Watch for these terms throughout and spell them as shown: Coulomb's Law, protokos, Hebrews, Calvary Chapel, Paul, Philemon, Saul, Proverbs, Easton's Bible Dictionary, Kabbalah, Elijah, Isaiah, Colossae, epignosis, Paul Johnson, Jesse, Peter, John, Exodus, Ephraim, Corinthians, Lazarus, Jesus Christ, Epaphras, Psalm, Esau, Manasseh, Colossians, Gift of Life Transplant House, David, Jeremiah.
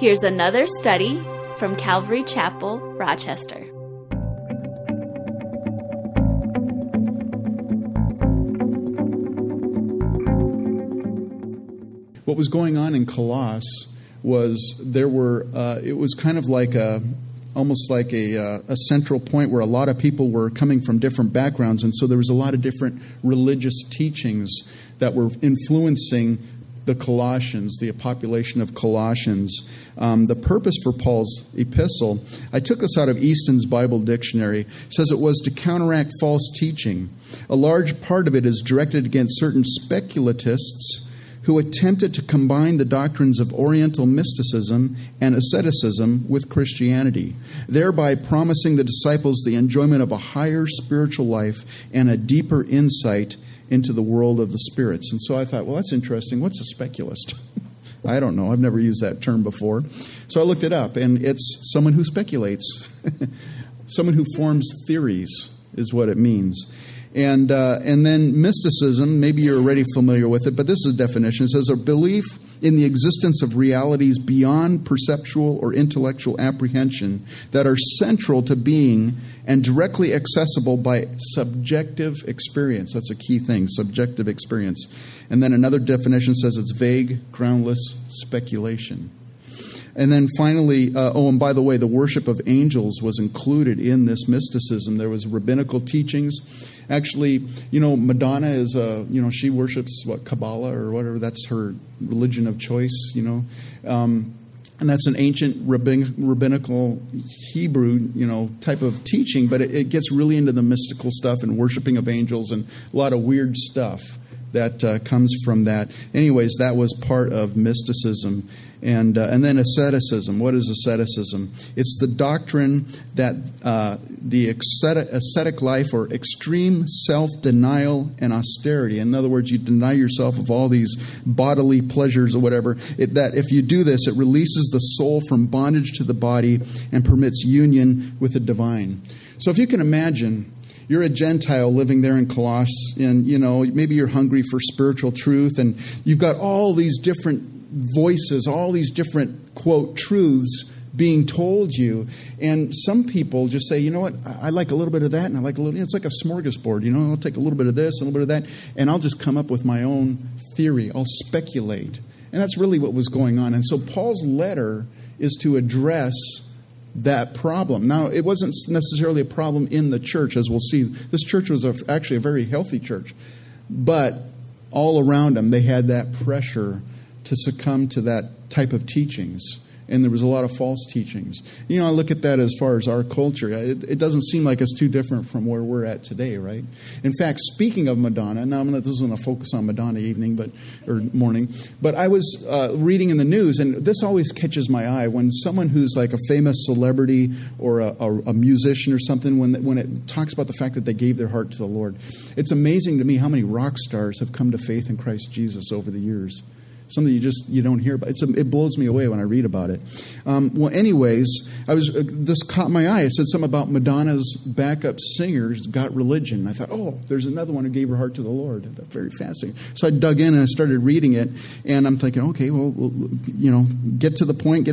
Here's another study from Calvary Chapel, Rochester. What was going on in Colossae was it was kind of like a central point where a lot of people were coming from different backgrounds, and so there was a lot of different religious teachings that were influencing the Colossians, the population of Colossians. The purpose for Paul's epistle, I took this out of Easton's Bible Dictionary, says it was to counteract false teaching. A large part of it is directed against certain speculatists who attempted to combine the doctrines of Oriental mysticism and asceticism with Christianity, thereby promising the disciples the enjoyment of a higher spiritual life and a deeper insight into the world of the spirits. And so I thought, well, that's interesting. What's a speculist? I don't know. I've never used that term before. So I looked it up, and it's someone who speculates. Someone who forms theories is what it means. And then mysticism, maybe you're already familiar with it, but this is a definition. It says a belief in the existence of realities beyond perceptual or intellectual apprehension that are central to being and directly accessible by subjective experience. That's a key thing, subjective experience. And then another definition says it's vague, groundless speculation. And then finally, and by the way, the worship of angels was included in this mysticism. There was rabbinical teachings. Actually, Madonna is she worships Kabbalah or whatever. That's her religion of choice, and that's an ancient rabbinical Hebrew, type of teaching. But it gets really into the mystical stuff and worshiping of angels and a lot of weird stuff that comes from that. Anyways, that was part of mysticism. And then asceticism. What is asceticism? It's the doctrine that the ascetic life or extreme self-denial and austerity. In other words, you deny yourself of all these bodily pleasures or whatever. That if you do this, it releases the soul from bondage to the body and permits union with the divine. So if you can imagine, you're a Gentile living there in Colossae, and maybe you're hungry for spiritual truth, and you've got all these different voices, all these different, quote, truths being told you. And some people just say, you know what, I like a little bit of that, and I like a little, it's like a smorgasbord, I'll take a little bit of this, a little bit of that, and I'll just come up with my own theory. I'll speculate. And that's really what was going on. And so Paul's letter is to address that problem. Now, it wasn't necessarily a problem in the church, as we'll see. This church was actually a very healthy church. But all around them, they had that pressure to succumb to that type of teachings. And there was a lot of false teachings. I look at that as far as our culture. It doesn't seem like it's too different from where we're at today, right? In fact, speaking of Madonna, this isn't a focus on Madonna evening or morning, but I was reading in the news, and this always catches my eye, when someone who's like a famous celebrity or a musician or something, when it talks about the fact that they gave their heart to the Lord. It's amazing to me how many rock stars have come to faith in Christ Jesus over the years. Something you don't hear about. It blows me away when I read about it. This caught my eye. It said something about Madonna's backup singers got religion. I thought, there's another one who gave her heart to the Lord. That's very fascinating. So I dug in and I started reading it, and I'm thinking, okay, well, get to the point.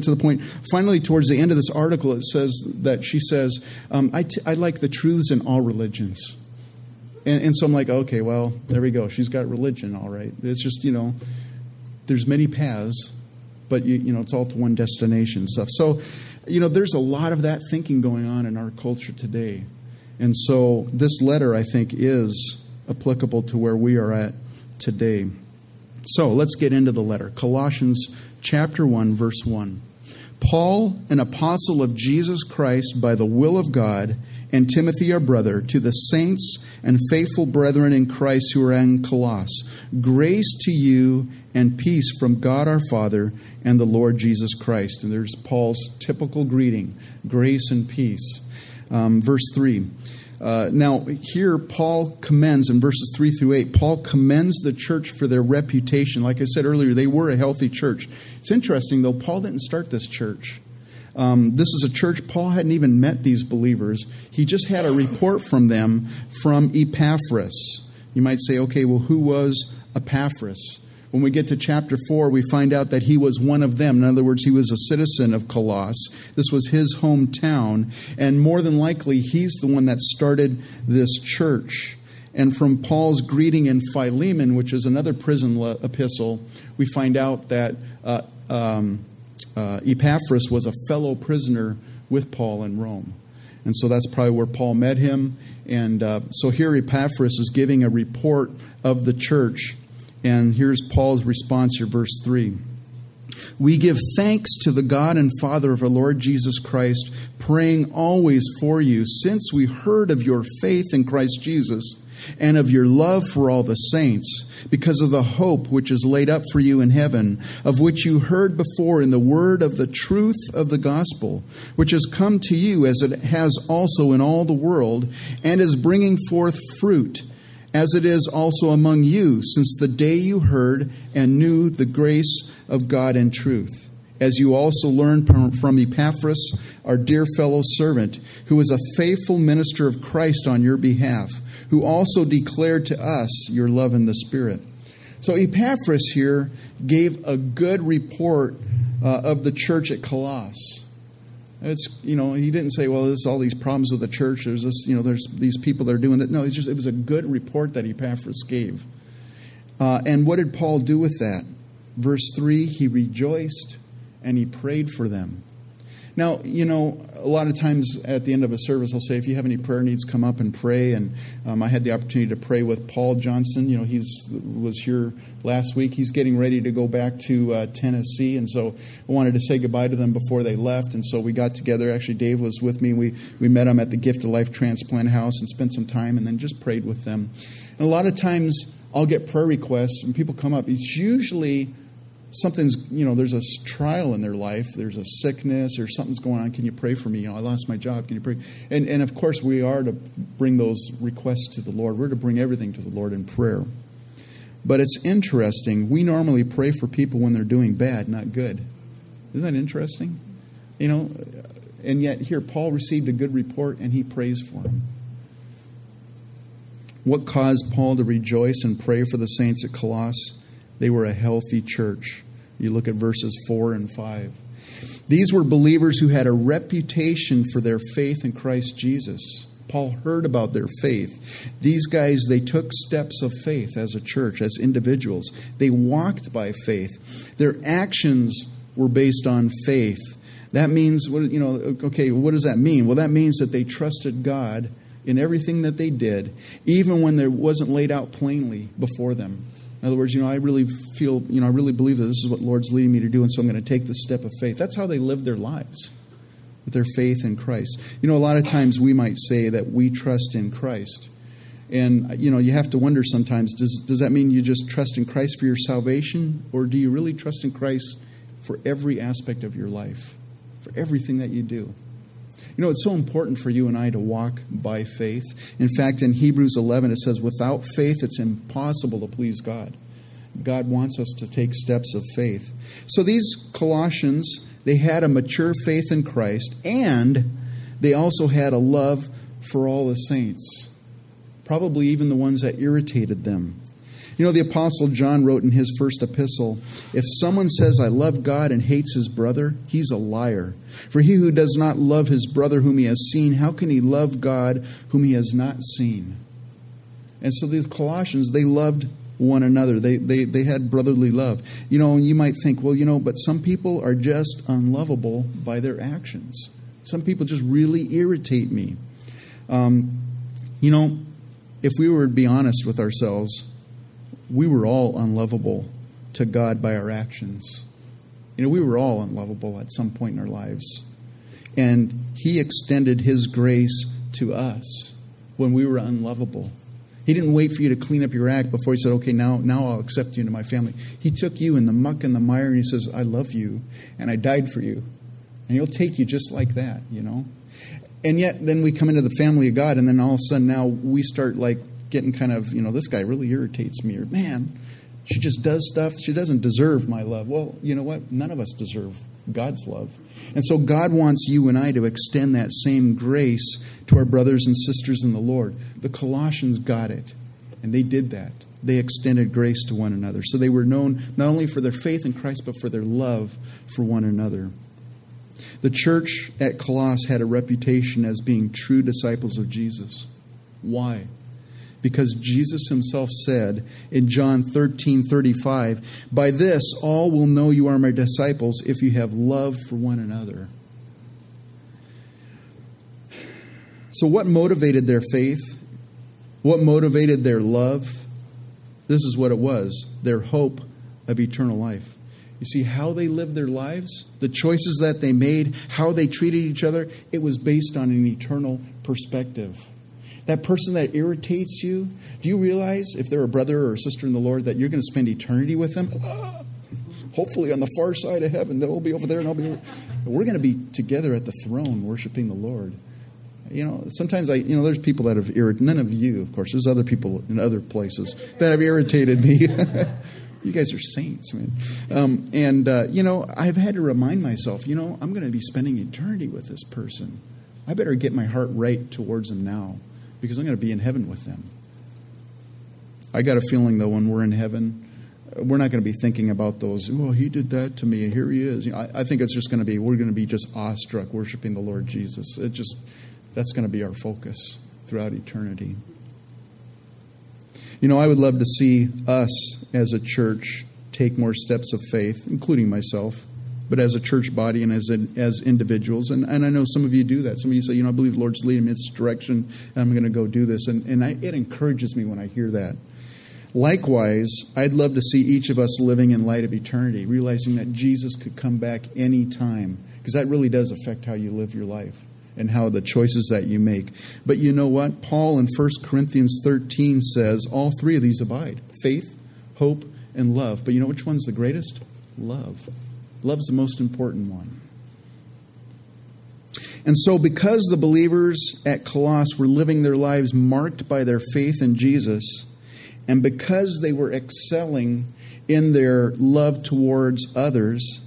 Finally, towards the end of this article, it says that she says, I like the truths in all religions. And so I'm like, okay, well, there we go. She's got religion, all right. It's just, there's many paths, but it's all to one destination stuff. So, there's a lot of that thinking going on in our culture today. And so this letter, I think, is applicable to where we are at today. So let's get into the letter. Colossians chapter 1, verse 1. Paul, an apostle of Jesus Christ by the will of God, and Timothy, our brother, to the saints and faithful brethren in Christ who are in Colossae, grace to you and peace from God our Father and the Lord Jesus Christ. And there's Paul's typical greeting, grace and peace. Verse 3. Now, here Paul commends, in verses 3 through 8, Paul commends the church for their reputation. Like I said earlier, they were a healthy church. It's interesting, though, Paul didn't start this church. This is a church, Paul hadn't even met these believers. He just had a report from them from Epaphras. You might say, okay, well, who was Epaphras? When we get to chapter 4, we find out that he was one of them. In other words, he was a citizen of Colossae. This was his hometown. And more than likely, he's the one that started this church. And from Paul's greeting in Philemon, which is another prison epistle, we find out that Epaphras was a fellow prisoner with Paul in Rome. And so that's probably where Paul met him. And so here Epaphras is giving a report of the church. And here's Paul's response here, verse 3. We give thanks to the God and Father of our Lord Jesus Christ, praying always for you, since we heard of your faith in Christ Jesus and of your love for all the saints, because of the hope which is laid up for you in heaven, of which you heard before in the word of the truth of the gospel, which has come to you as it has also in all the world, and is bringing forth fruit, as it is also among you, since the day you heard and knew the grace of God in truth. As you also learned from Epaphras, our dear fellow servant, who is a faithful minister of Christ on your behalf, who also declared to us your love in the Spirit. So Epaphras here gave a good report of the church at Colossae. It's, you know, he didn't say, well, there's all these problems with the church. There's this, you know, there's these people that are doing that. No, it's just, it was a good report that Epaphras gave. And what did Paul do with that? Verse 3, he rejoiced and he prayed for them. Now, you know, a lot of times at the end of a service, I'll say, if you have any prayer needs, come up and pray. And I had the opportunity to pray with Paul Johnson. You know, he was here last week. He's getting ready to go back to Tennessee. And so I wanted to say goodbye to them before they left. And so we got together. Actually, Dave was with me. We met him at the Gift of Life Transplant House and spent some time and then just prayed with them. And a lot of times I'll get prayer requests and people come up. It's usually something's, you know, there's a trial in their life. There's a sickness or something's going on. Can you pray for me? You know, I lost my job. Can you pray? And of course, we are to bring those requests to the Lord. We're to bring everything to the Lord in prayer. But it's interesting. We normally pray for people when they're doing bad, not good. Isn't that interesting? You know, and yet here, Paul received a good report and he prays for him. What caused Paul to rejoice and pray for the saints at Colossae? They were a healthy church. You look at verses 4 and 5. These were believers who had a reputation for their faith in Christ Jesus. Paul heard about their faith. These guys, they took steps of faith as a church, as individuals. They walked by faith. Their actions were based on faith. That means, you know, okay, what does that mean? Well, that means that they trusted God in everything that they did, even when there wasn't laid out plainly before them. In other words, you know, I really feel, you know, I really believe that this is what the Lord's leading me to do, and so I'm going to take this step of faith. That's how they lived their lives, with their faith in Christ. You know, a lot of times we might say that we trust in Christ. And, you know, you have to wonder sometimes, does that mean you just trust in Christ for your salvation? Or do you really trust in Christ for every aspect of your life, for everything that you do? You know, it's so important for you and I to walk by faith. In fact, in Hebrews 11, it says, without faith, it's impossible to please God. God wants us to take steps of faith. So these Colossians, they had a mature faith in Christ, and they also had a love for all the saints, probably even the ones that irritated them. You know, the Apostle John wrote in his first epistle, if someone says, I love God and hates his brother, he's a liar. For he who does not love his brother whom he has seen, how can he love God whom he has not seen? And so these Colossians, they loved one another. They had brotherly love. You know, and you might think, well, you know, but some people are just unlovable by their actions. Some people just really irritate me. You know, if we were to be honest with ourselves, we were all unlovable to God by our actions. You know, we were all unlovable at some point in our lives. And he extended his grace to us when we were unlovable. He didn't wait for you to clean up your act before he said, okay, now I'll accept you into my family. He took you in the muck and the mire and he says, I love you and I died for you. And he'll take you just like that, you know. And yet then we come into the family of God and then all of a sudden now we start like, getting kind of, you know, this guy really irritates me. Or, man, she just does stuff. She doesn't deserve my love. Well, you know what? None of us deserve God's love. And so God wants you and I to extend that same grace to our brothers and sisters in the Lord. The Colossians got it, and they did that. they extended grace to one another. So they were known not only for their faith in Christ, but for their love for one another. The church at Colossae had a reputation as being true disciples of Jesus. Why? Because Jesus himself said in John 13:35, "By this all will know you are my disciples if you have love for one another." So what motivated their faith? What motivated their love? This is what it was, their hope of eternal life. You see, how they lived their lives, the choices that they made, how they treated each other, it was based on an eternal perspective. That person that irritates you, do you realize if they're a brother or a sister in the Lord that you're going to spend eternity with them? Hopefully on the far side of heaven, they'll be over there and I'll be over. We're going to be together at the throne worshiping the Lord. You know, sometimes there's people that have irritated, none of you, of course, there's other people in other places that have irritated me. You guys are saints, man. I've had to remind myself, I'm going to be spending eternity with this person. I better get my heart right towards them now, because I'm going to be in heaven with them. I got a feeling, though, when we're in heaven, we're not going to be thinking about those, well, he did that to me, and here he is. I think it's just going to be, we're going to be just awestruck worshiping the Lord Jesus. That's going to be our focus throughout eternity. I would love to see us as a church take more steps of faith, including myself, but as a church body and as individuals. And I know some of you do that. Some of you say, I believe the Lord's leading me in this direction, and I'm going to go do this. And it encourages me when I hear that. Likewise, I'd love to see each of us living in light of eternity, realizing that Jesus could come back any time, because that really does affect how you live your life and how the choices that you make. But you know what? Paul in 1 Corinthians 13 says all three of these abide: faith, hope, and love. But you know which one's the greatest? Love. Love's the most important one. And so because the believers at Colossae were living their lives marked by their faith in Jesus, and because they were excelling in their love towards others,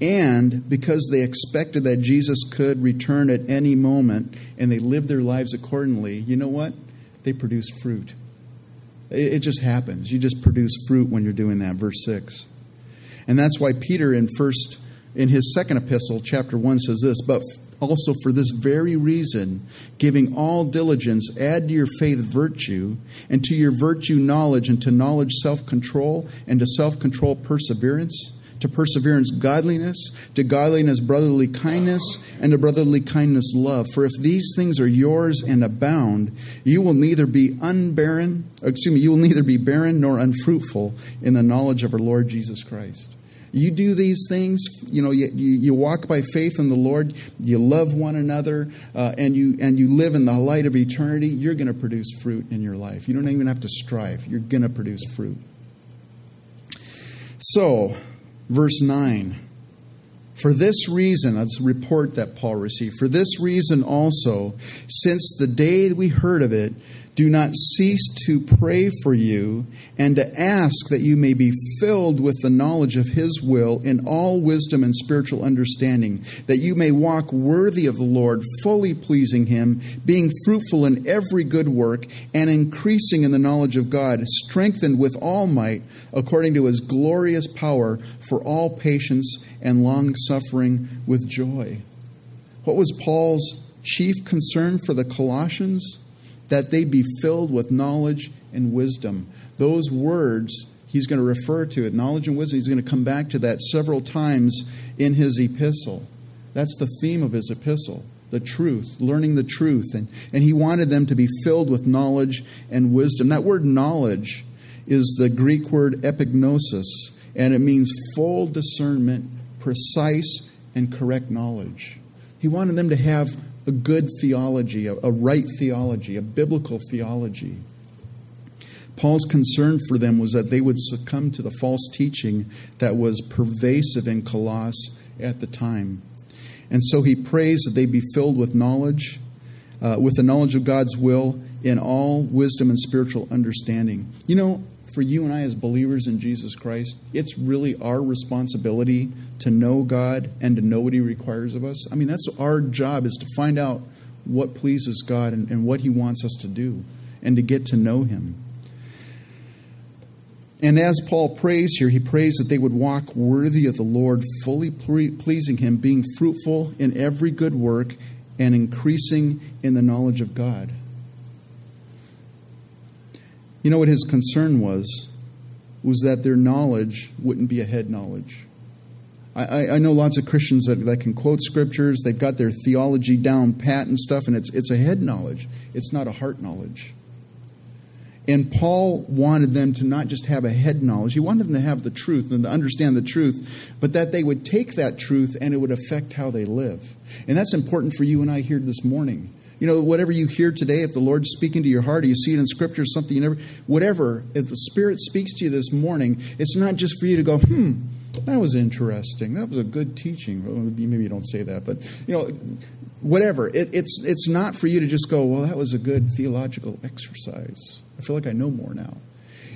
and because they expected that Jesus could return at any moment, and they lived their lives accordingly, you know what? They produced fruit. It just happens. You just produce fruit when you're doing that, verse 6. And that's why Peter in his second epistle, chapter 1, says this, "But also for this very reason, giving all diligence, add to your faith virtue, and to your virtue knowledge, and to knowledge self-control, and to self-control perseverance, to perseverance godliness, to godliness brotherly kindness, and to brotherly kindness love. For if these things are yours and abound, you will neither be barren nor unfruitful in the knowledge of our Lord Jesus Christ." You do these things, you walk by faith in the Lord, you love one another, and you live in the light of eternity, you're going to produce fruit in your life. You don't even have to strive. You're going to produce fruit. So, verse 9, "For this reason," that's a report that Paul received, "for this reason also, since the day we heard of it, do not cease to pray for you and to ask that you may be filled with the knowledge of His will in all wisdom and spiritual understanding, that you may walk worthy of the Lord, fully pleasing Him, being fruitful in every good work and increasing in the knowledge of God, strengthened with all might according to His glorious power for all patience and long-suffering with joy." What was Paul's chief concern for the Colossians? That they be filled with knowledge and wisdom. Those words he's going to refer to it, knowledge and wisdom. He's going to come back to that several times in his epistle. That's the theme of his epistle, the truth, learning the truth. And he wanted them to be filled with knowledge and wisdom. That word knowledge is the Greek word epignosis, and it means full discernment, precise and correct knowledge. He wanted them to have a good theology, a right theology, a biblical theology. Paul's concern for them was that they would succumb to the false teaching that was pervasive in Colossae at the time. And so he prays that they be filled with knowledge, with the knowledge of God's will in all wisdom and spiritual understanding. For you and I as believers in Jesus Christ, it's really our responsibility to know God and to know what He requires of us. That's our job, is to find out what pleases God and what He wants us to do and to get to know Him. And as Paul prays here, he prays that they would walk worthy of the Lord, fully pleasing Him, being fruitful in every good work and increasing in the knowledge of God. You know what his concern was that their knowledge wouldn't be a head knowledge. I know lots of Christians that can quote scriptures. They've got their theology down pat and stuff, and it's a head knowledge. It's not a heart knowledge. And Paul wanted them to not just have a head knowledge. He wanted them to have the truth and to understand the truth, but that they would take that truth and it would affect how they live. And that's important for you and I here this morning. You know, whatever you hear today, if the Lord's speaking to your heart or you see it in Scripture, something you never... whatever, if the Spirit speaks to you this morning, it's not just for you to go, that was interesting. That was a good teaching. Maybe you don't say that, but, you know, whatever. It's not for you to just go, well, that was a good theological exercise. I feel like I know more now.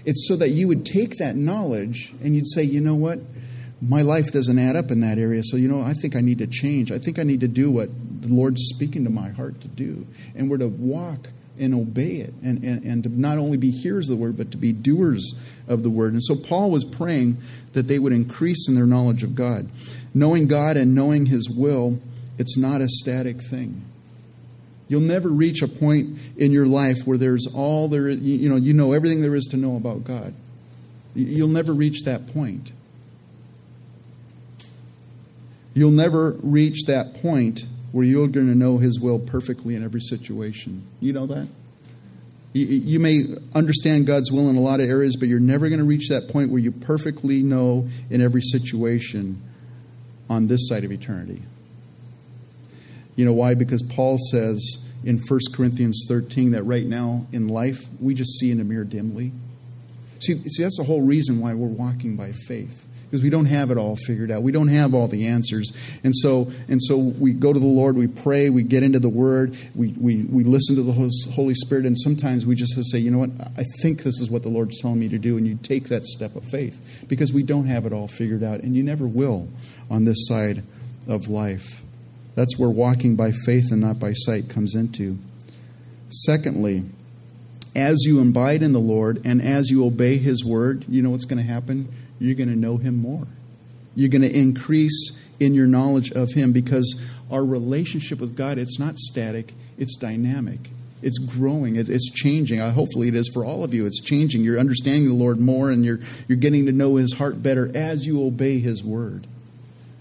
It's so that you would take that knowledge and you'd say, you know what? My life doesn't add up in that area. So, you know, I think I need to change. I think I need to do what the Lord's speaking to my heart to do. And we're to walk and obey it and to not only be hearers of the word, but to be doers of the word. And so Paul was praying that they would increase in their knowledge of God. Knowing God and knowing His will, it's not a static thing. You'll never reach a point in your life where there's all there is, you know everything there is to know about God. You'll never reach that point. You'll never reach that point where you're going to know His will perfectly in every situation. You know that? You may understand God's will in a lot of areas, but you're never going to reach that point where you perfectly know in every situation on this side of eternity. You know why? Because Paul says in 1 Corinthians 13 that right now in life, we just see in a mirror dimly. See, that's the whole reason why we're walking by faith. Because we don't have it all figured out. We don't have all the answers. And so we go to the Lord, we pray, we get into the Word, we listen to the Holy Spirit, and sometimes we just say, you know what, I think this is what the Lord's telling me to do, and you take that step of faith. Because we don't have it all figured out, and you never will on this side of life. That's where walking by faith and not by sight comes into. Secondly, as you abide in the Lord and as you obey His word, you know what's going to happen? You're going to know Him more. You're going to increase in your knowledge of Him because our relationship with God, it's not static, it's dynamic. It's growing. It's changing. Hopefully it is for all of you. It's changing. You're understanding the Lord more and you're getting to know His heart better as you obey His word.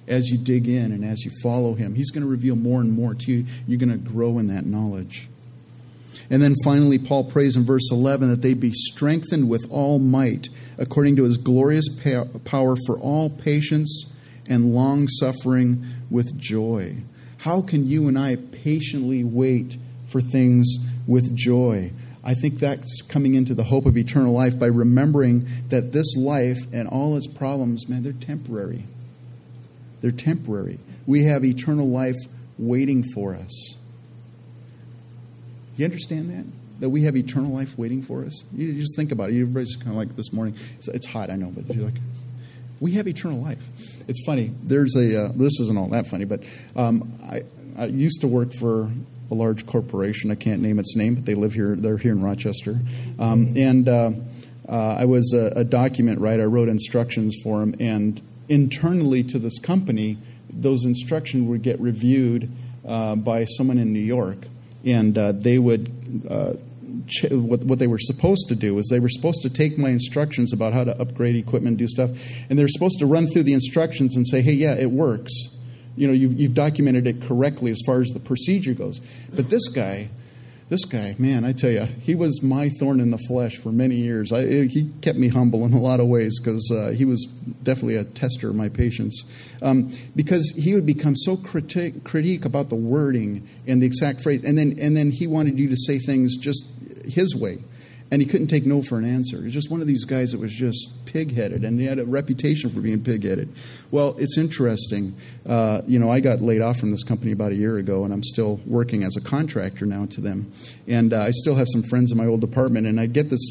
As you dig in and as you follow Him, He's going to reveal more and more to you. You're going to grow in that knowledge. And then finally, Paul prays in verse 11 that they be strengthened with all might according to His glorious power for all patience and long-suffering with joy. How can you and I patiently wait for things with joy? I think that's coming into the hope of eternal life by remembering that this life and all its problems, man, they're temporary. They're temporary. We have eternal life waiting for us. Do you understand that? That we have eternal life waiting for us? You just think about it. Everybody's kind of like this morning. It's hot, I know, but you're like, we have eternal life. It's funny. There's a this isn't all that funny, but I used to work for a large corporation. I can't name its name, but they live here. They're here in Rochester, I was a document writer. I wrote instructions for them, and internally to this company, those instructions would get reviewed by someone in New York, and they would what they were supposed to do is they were supposed to take my instructions about how to upgrade equipment, do stuff, and they're supposed to run through the instructions and say, hey, yeah, it works. You know, you've documented it correctly as far as the procedure goes. But this guy, man, I tell you, he was my thorn in the flesh for many years. He kept me humble in a lot of ways because he was definitely a tester of my patience. Because he would become so critique about the wording and the exact phrase. And then he wanted you to say things just his way. And he couldn't take no for an answer. He was just one of these guys that was just pig-headed, and he had a reputation for being pig-headed. Well, it's interesting. I got laid off from this company about a year ago, and I'm still working as a contractor now to them. And I still have some friends in my old department, and I get this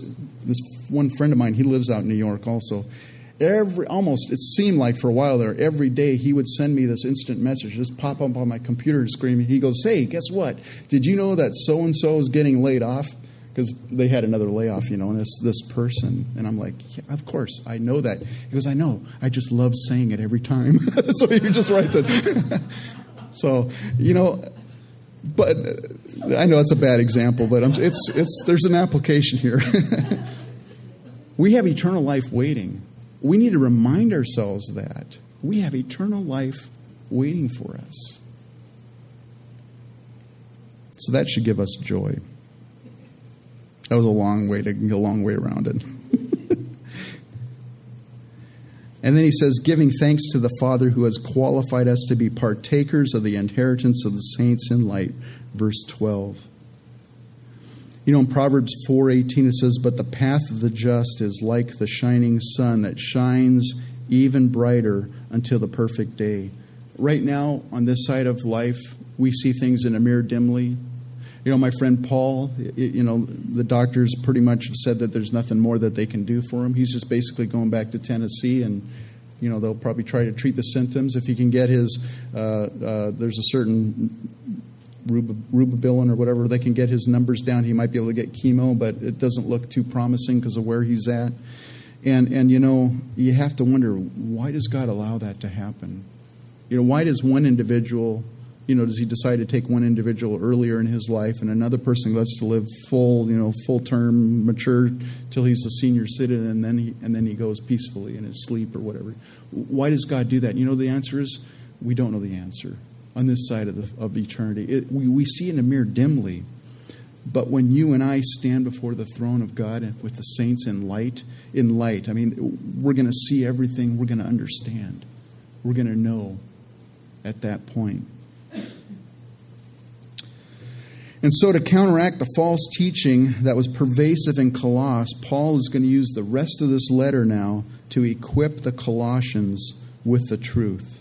one friend of mine. He lives out in New York also. It seemed like for a while there, every day he would send me this instant message, just pop up on my computer and scream. He goes, hey, guess what? Did you know that so-and-so is getting laid off? because they had another layoff, you know, and this person. And I'm like, yeah, of course, I know that. He goes, I know. I just love saying it every time. So he just writes it. So, you know, but I know it's a bad example, but there's an application here. We have eternal life waiting. We need to remind ourselves that we have eternal life waiting for us. So that should give us joy. That was a long way around it. And then he says, giving thanks to the Father who has qualified us to be partakers of the inheritance of the saints in light. Verse 12. You know, in Proverbs 4:18 it says, but the path of the just is like the shining sun that shines even brighter until the perfect day. Right now, on this side of life, we see things in a mirror dimly. You know, my friend Paul, you know, the doctors pretty much have said that there's nothing more that they can do for him. He's just basically going back to Tennessee, and, you know, they'll probably try to treat the symptoms. If he can get his, there's a certain rubabilin or whatever, they can get his numbers down. He might be able to get chemo, but it doesn't look too promising because of where he's at. And you know, you have to wonder, why does God allow that to happen? You know, why does one individual, you know, does he decide to take one individual earlier in his life and another person lets to live full, you know, full term, mature till he's a senior citizen, and then he goes peacefully in his sleep or whatever? Why does God do that? You know, the answer is we don't know the answer on this side of eternity. We see in a mirror dimly. But when you and I stand before the throne of God and with the saints in light, I mean, we're going to see everything. We're going to understand. We're going to know at that point. And so to counteract the false teaching that was pervasive in Colossae, Paul is going to use the rest of this letter now to equip the Colossians with the truth.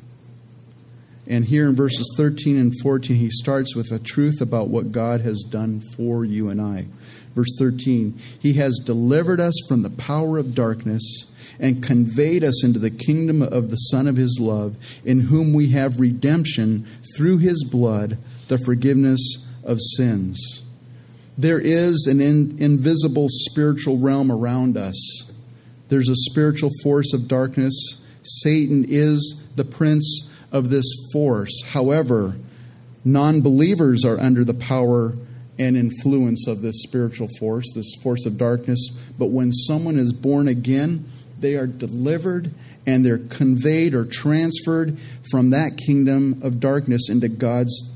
And here in verses 13 and 14, he starts with a truth about what God has done for you and I. Verse 13, he has delivered us from the power of darkness and conveyed us into the kingdom of the Son of his love, in whom we have redemption through his blood, the forgiveness of sins. There is an invisible spiritual realm around us. There's a spiritual force of darkness. Satan is the prince of this force. However, non-believers are under the power and influence of this spiritual force, this force of darkness. But when someone is born again, they are delivered and they're conveyed or transferred from that kingdom of darkness into God's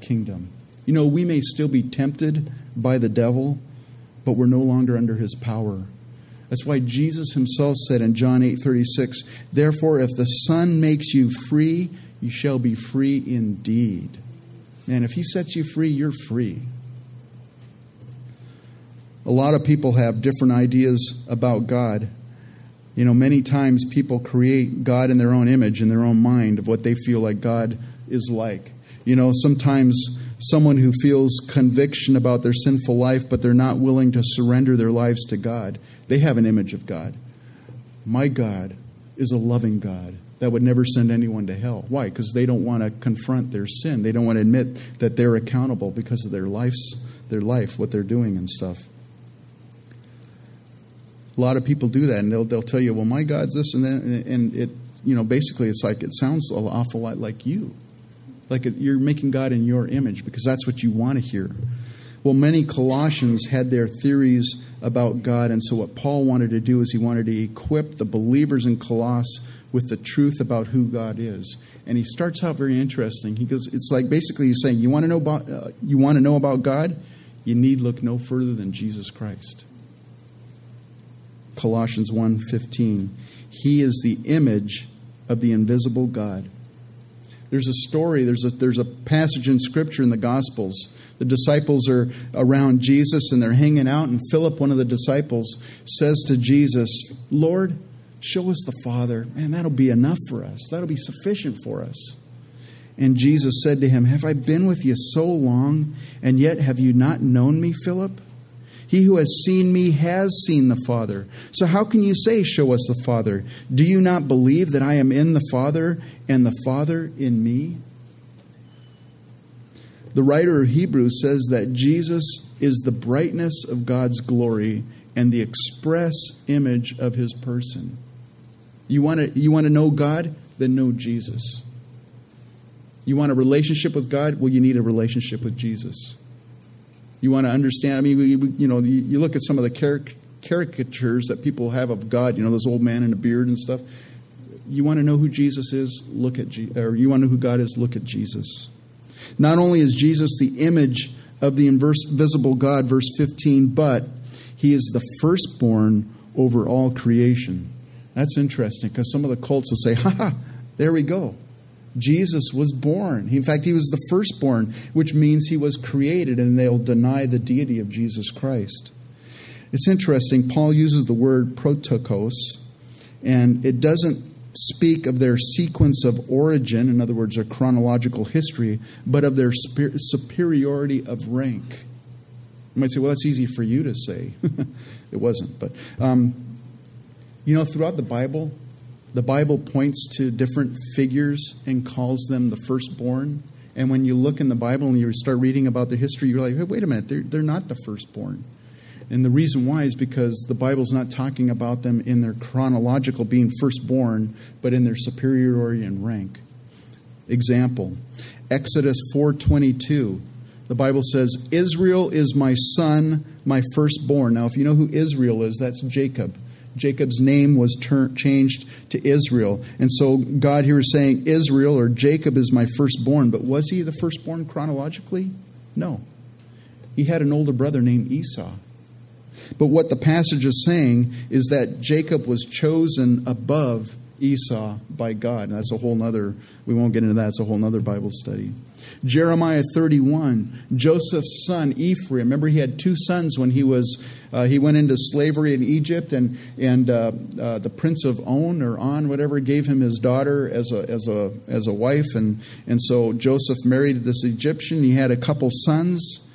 kingdom. You know, we may still be tempted by the devil, but we're no longer under his power. That's why Jesus himself said in John 8:36, therefore, if the Son makes you free, you shall be free indeed. Man, if he sets you free, you're free. A lot of people have different ideas about God. You know, many times people create God in their own image, in their own mind, of what they feel like God is like. You know, sometimes someone who feels conviction about their sinful life, but they're not willing to surrender their lives to God, they have an image of God. My God is a loving God that would never send anyone to hell. Why? Because they don't want to confront their sin. They don't want to admit that they're accountable because of their life, what they're doing and stuff. A lot of people do that, and they'll tell you, well, my God's this and that, and it, you know, basically it's like it sounds an awful lot like you. Like you're making God in your image because that's what you want to hear. Well, many Colossians had their theories about God, and so what Paul wanted to do is he wanted to equip the believers in Colossae with the truth about who God is. And he starts out very interesting. He goes, it's like basically he's saying, you want to know about God? You need look no further than Jesus Christ. Colossians 1:15. He is the image of the invisible God. There's a story, there's a passage in Scripture in the Gospels. The disciples are around Jesus and they're hanging out, and Philip, one of the disciples, says to Jesus, Lord, show us the Father. Man, that'll be enough for us. That'll be sufficient for us. And Jesus said to him, have I been with you so long, and yet have you not known me, Philip? He who has seen me has seen the Father. So how can you say, show us the Father? Do you not believe that I am in the Father and the Father in me? The writer of Hebrews says that Jesus is the brightness of God's glory and the express image of his person. You want to know God? Then know Jesus. You want a relationship with God? Well, you need a relationship with Jesus. You want to understand? I mean, you look at some of the caricatures that people have of God. You know, this old man in a beard and stuff. You want to know who Jesus is? Look at or you want to know who God is? Look at Jesus. Not only is Jesus the image of the invisible God, verse 15, but he is the firstborn over all creation. That's interesting because some of the cults will say, ha, there we go. Jesus was born. In fact, he was the firstborn, which means he was created, and they'll deny the deity of Jesus Christ. It's interesting. Paul uses the word protokos, and it doesn't speak of their sequence of origin, in other words, their chronological history, but of their superiority of rank. You might say, well, that's easy for you to say. It wasn't. But, throughout the Bible points to different figures and calls them the firstborn. And when you look in the Bible and you start reading about the history, you're like, hey, wait a minute, they're not the firstborn. And the reason why is because the Bible's not talking about them in their chronological being firstborn, but in their superiority and rank. Example, Exodus 4:22. The Bible says, Israel is my son, my firstborn. Now, if you know who Israel is, that's Jacob. Jacob's name was changed to Israel. And so God here is saying, Israel or Jacob is my firstborn. But was he the firstborn chronologically? No. He had an older brother named Esau. But what the passage is saying is that Jacob was chosen above Esau by God. And that's a whole nother, we won't get into that. It's a whole nother Bible study. Jeremiah 31, Joseph's son Ephraim. Remember, he had two sons when he went into slavery in Egypt, and the prince of On, whatever, gave him his daughter as a wife, and so Joseph married this Egyptian. He had a couple sons,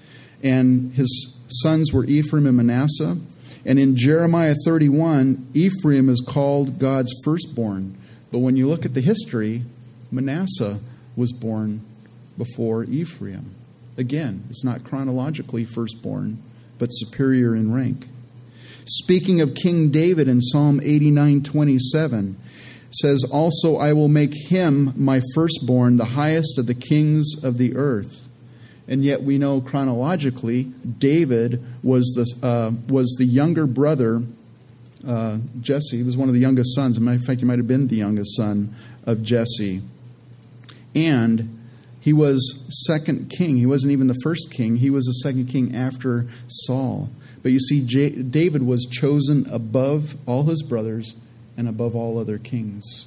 and his sons were Ephraim and Manasseh. And in Jeremiah 31, Ephraim is called God's firstborn. But when you look at the history, Manasseh was born before Ephraim. Again, it's not chronologically firstborn, but superior in rank. Speaking of King David in Psalm 89:27, says, also I will make him my firstborn, the highest of the kings of the earth. And yet we know chronologically David was the younger brother, Jesse. He was one of the youngest sons. In fact, he might have been the youngest son of Jesse. And he was second king. He wasn't even the first king. He was the second king after Saul. But you see, David was chosen above all his brothers and above all other kings.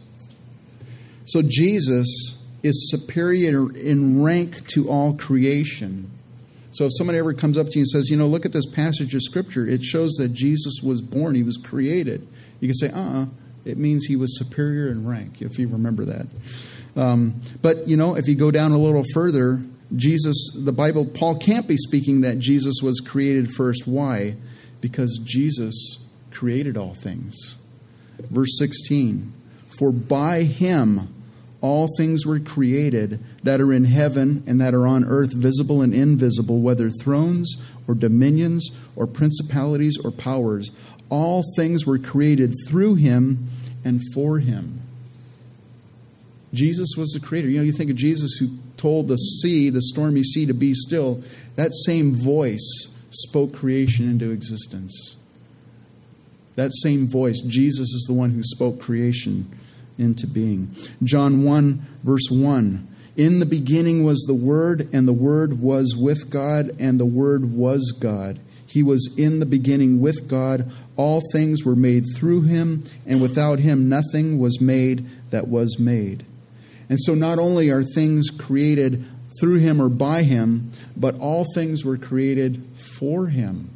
So Jesus is superior in rank to all creation. So if somebody ever comes up to you and says, look at this passage of Scripture. It shows that Jesus was born. He was created. You can say, it means he was superior in rank, if you remember that. But if you go down a little further, Paul can't be speaking that Jesus was created first. Why? Because Jesus created all things. Verse 16, for by him all things were created that are in heaven and that are on earth, visible and invisible, whether thrones or dominions or principalities or powers. All things were created through him and for him. Jesus was the creator. You think of Jesus who told the sea, the stormy sea, to be still. That same voice spoke creation into existence. That same voice, Jesus is the one who spoke creation into being. John 1, verse 1. In the beginning was the Word, and the Word was with God, and the Word was God. He was in the beginning with God. All things were made through him, and without him nothing was made that was made. And so not only are things created through him or by him, but all things were created for him.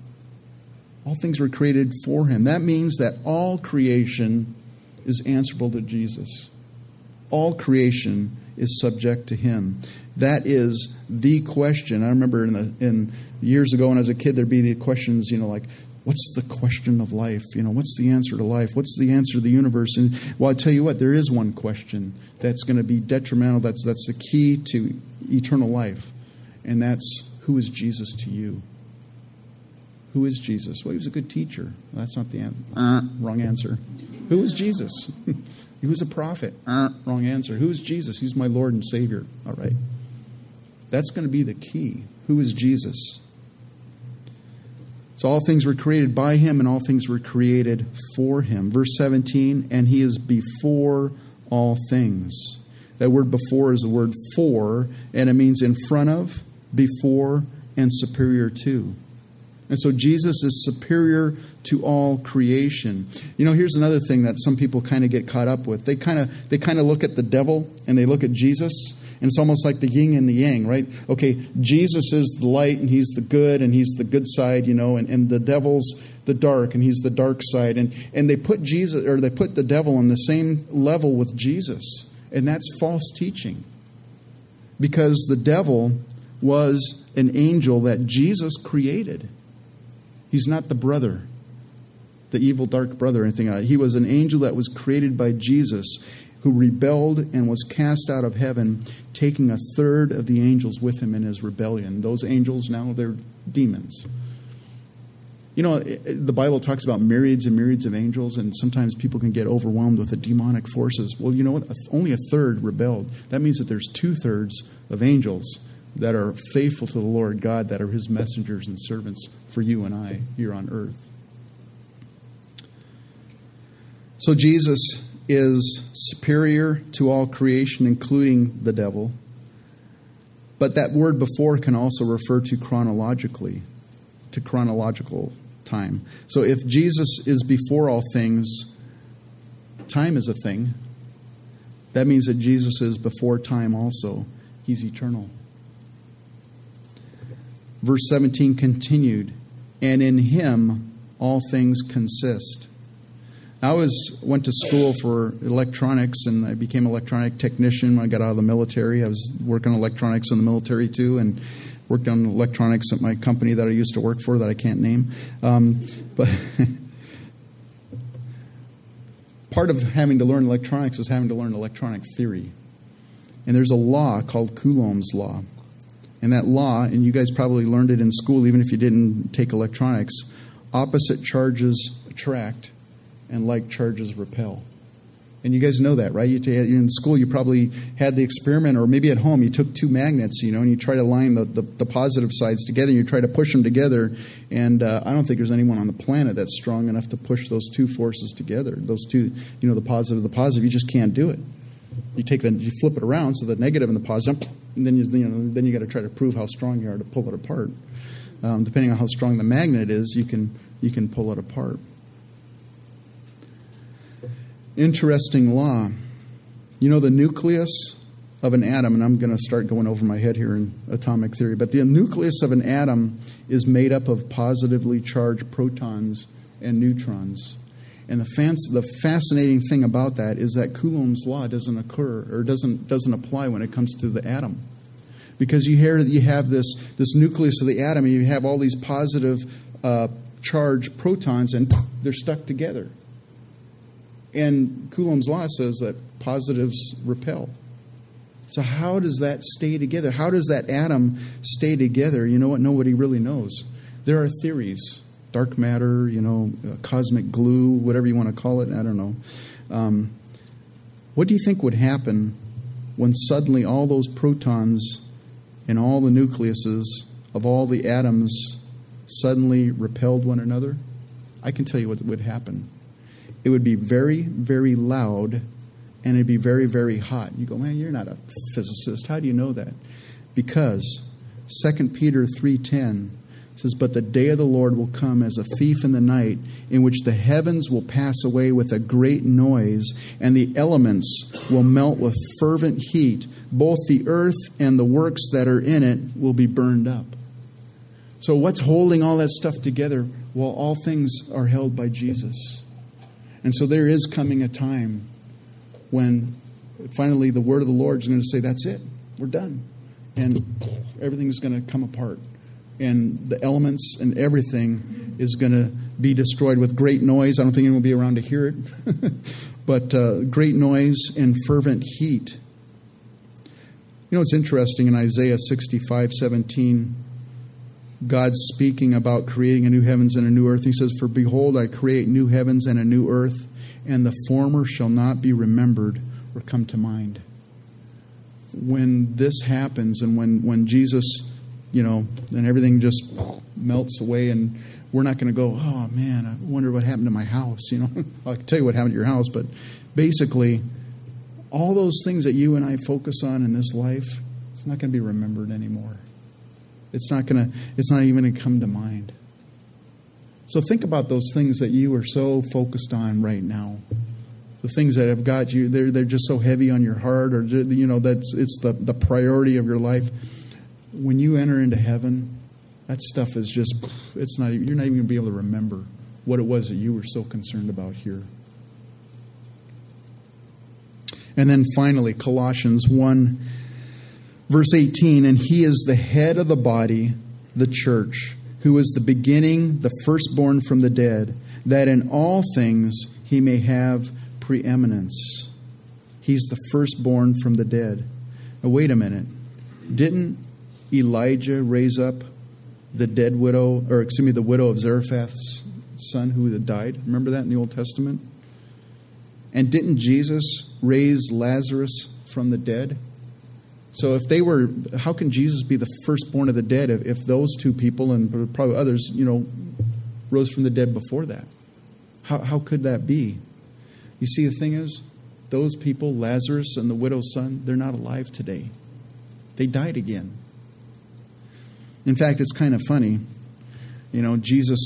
All things were created for him. That means that all creation is answerable to Jesus. All creation is subject to him. That is the question. I remember in years ago when I was a kid, there'd be the questions, like, what's the question of life? What's the answer to life? What's the answer to the universe? And well, I tell you what, there is one question that's going to be detrimental. That's the key to eternal life. And that's, who is Jesus to you? Who is Jesus? Well, he was a good teacher. Well, that's not the wrong answer. Who is Jesus? He was a prophet. Wrong answer. Who is Jesus? He's my Lord and Savior. All right. That's going to be the key. Who is Jesus? So all things were created by him, and all things were created for him. Verse 17, and he is before all things. That word before is the word for, and it means in front of, before, and superior to. And so Jesus is superior to all creation. You know, here's another thing that some people kind of get caught up with. They kind of look at the devil and they look at Jesus, and it's almost like the yin and the yang, right? Okay, Jesus is the light and he's the good and he's the good side, you know, and the devil's the dark and he's the dark side. And they put Jesus, or they put the devil on the same level with Jesus. And that's false teaching. Because the devil was an angel that Jesus created. He's not the brother, the evil dark brother or anything like that. He was an angel that was created by Jesus, who rebelled and was cast out of heaven, taking a third of the angels with him in his rebellion. Those angels now, they're demons. You know, the Bible talks about myriads and myriads of angels, and sometimes people can get overwhelmed with the demonic forces. Well, you know what? Only a third rebelled. That means that there's 2/3 of angels that are faithful to the Lord God, that are his messengers and servants for you and I here on earth. So Jesus is superior to all creation, including the devil. But that word before can also refer to chronologically, to chronological time. So if Jesus is before all things, time is a thing. That means that Jesus is before time also. He's eternal. Verse 17 continued, and in him all things consist. I went to school for electronics, and I became an electronic technician when I got out of the military. I was working on electronics in the military too, and worked on electronics at my company that I used to work for that I can't name. But part of having to learn electronics is having to learn electronic theory. And there's a law called Coulomb's Law. And that law, and you guys probably learned it in school even if you didn't take electronics, opposite charges attract and like charges repel. And you guys know that, right? In school you probably had the experiment, or maybe at home you took two magnets, you know, and you try to line the positive sides together, and you try to push them together. And I don't think there's anyone on the planet that's strong enough to push those two forces together. Those two, you know, the positive, you just can't do it. You flip it around, so the negative and the positive, and then you got to try to prove how strong you are to pull it apart. Depending on how strong the magnet is, you can pull it apart. Interesting law. You know, the nucleus of an atom, and I'm going to start going over my head here in atomic theory, but the nucleus of an atom is made up of positively charged protons and neutrons. And the fascinating thing about that is that Coulomb's law doesn't occur, or doesn't apply when it comes to the atom. Because you hear that you have this nucleus of the atom, and you have all these positive charged protons, and they're stuck together. And Coulomb's law says that positives repel. So how does that stay together? How does that atom stay together? You know what? Nobody really knows. There are theories. Dark matter, you know, cosmic glue, whatever you want to call it. I don't know. What do you think would happen when suddenly all those protons and all the nucleuses of all the atoms suddenly repelled one another? I can tell you what would happen. It would be very, very loud, and it'd be very, very hot. You go, man, you're not a physicist. How do you know that? Because 2 Peter 3:10 says, but the day of the Lord will come as a thief in the night, in which the heavens will pass away with a great noise, and the elements will melt with fervent heat. Both the earth and the works that are in it will be burned up. So what's holding all that stuff together? Well, all things are held by Jesus. And so there is coming a time when finally the word of the Lord is going to say, that's it, we're done. And everything's going to come apart. And the elements and everything is going to be destroyed with great noise. I don't think anyone will be around to hear it. But great noise and fervent heat. You know, it's interesting in Isaiah 65:17, God's speaking about creating a new heavens and a new earth. He says, "For behold, I create new heavens and a new earth, and the former shall not be remembered or come to mind." When this happens, and when Jesus, you know, and everything just melts away, and we're not going to go, "Oh man, I wonder what happened to my house." You know, I can tell you what happened to your house, but basically, all those things that you and I focus on in this life, it's not going to be remembered anymore. It's not even going to come to mind. So think about those things that you are so focused on right now. The things that have got you, they're just so heavy on your heart, or you know, it's the priority of your life. When you enter into heaven, that stuff is just, you're not even going to be able to remember what it was that you were so concerned about here. And then finally, Colossians 1, verse 18, "And he is the head of the body, the church, who is the beginning, the firstborn from the dead, that in all things he may have preeminence." He's the firstborn from the dead. Now, wait a minute. Didn't Elijah raise up the widow of Zarephath's son who had died? Remember that in the Old Testament? And didn't Jesus raise Lazarus from the dead? So if they were, how can Jesus be the firstborn of the dead if those two people and probably others, you know, rose from the dead before that? How could that be? You see, the thing is, those people, Lazarus and the widow's son, they're not alive today. They died again. In fact, it's kind of funny. You know, Jesus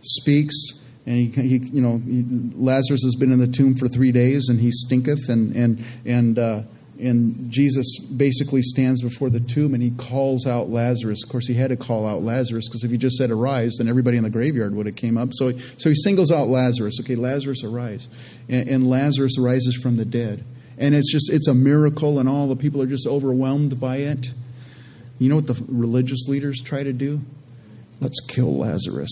speaks. And Lazarus has been in the tomb for 3 days, and he stinketh. And Jesus basically stands before the tomb, and he calls out Lazarus. Of course, he had to call out Lazarus, because if he just said arise, then everybody in the graveyard would have came up. So he singles out Lazarus. Okay, Lazarus, arise, and Lazarus arises from the dead. And it's a miracle, and all the people are just overwhelmed by it. You know what the religious leaders try to do? Let's kill Lazarus.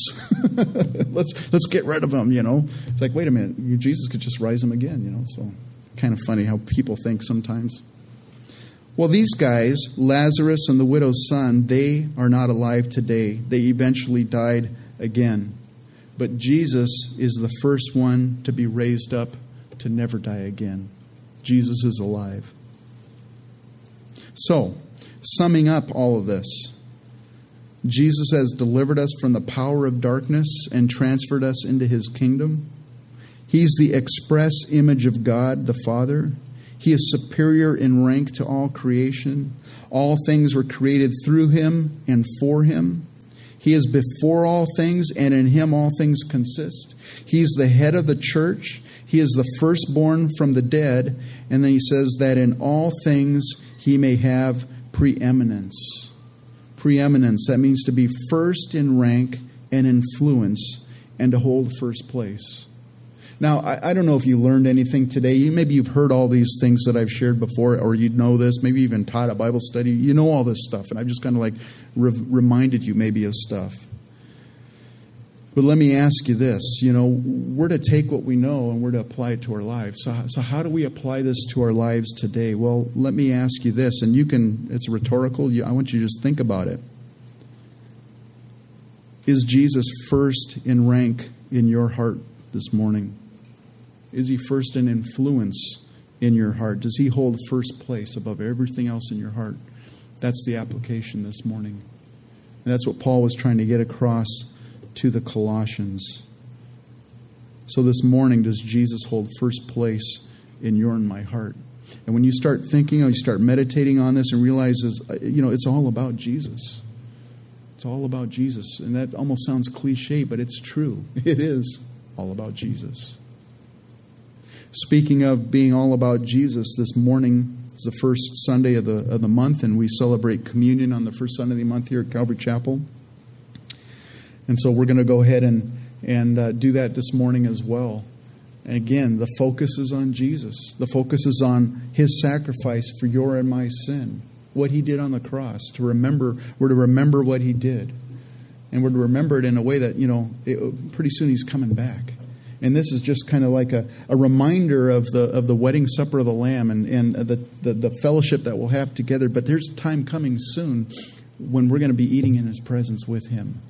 Let's get rid of him, you know. It's like, wait a minute, Jesus could just rise him again, you know. So kind of funny how people think sometimes. Well, these guys, Lazarus and the widow's son, they are not alive today. They eventually died again. But Jesus is the first one to be raised up to never die again. Jesus is alive. So, summing up all of this, Jesus has delivered us from the power of darkness and transferred us into his kingdom. He's the express image of God the Father. He is superior in rank to all creation. All things were created through him and for him. He is before all things, and in him all things consist. He's the head of the church. He is the firstborn from the dead. And then he says that in all things he may have preeminence. Preeminence, that means to be first in rank and influence and to hold first place. Now, I don't know if you learned anything today. Maybe you've heard all these things that I've shared before, or you know this, maybe even taught a Bible study. You know all this stuff, and I've just kind of like reminded you maybe of stuff. But let me ask you this. You know, we're to take what we know and we're to apply it to our lives. So how do we apply this to our lives today? Well, let me ask you this, and you can, it's rhetorical. I want you to just think about it. Is Jesus first in rank in your heart this morning? Is he first in influence in your heart? Does he hold first place above everything else in your heart? That's the application this morning. And that's what Paul was trying to get across to the Colossians. So this morning, does Jesus hold first place in your and my heart? And when you start thinking, or you start meditating on this and realizes, you know, it's all about Jesus. It's all about Jesus. And that almost sounds cliche, but it's true. It is all about Jesus. Speaking of being all about Jesus, this morning is the first Sunday of the month, and we celebrate communion on the first Sunday of the month here at Calvary Chapel. And so we're going to go ahead and do that this morning as well. And again, the focus is on Jesus. The focus is on his sacrifice for your and my sin. What he did on the cross. We're to remember what he did. And we're to remember it in a way that, you know, pretty soon he's coming back. And this is just kind of like a reminder of the wedding supper of the Lamb and the fellowship that we'll have together. But there's time coming soon when we're going to be eating in His presence with Him.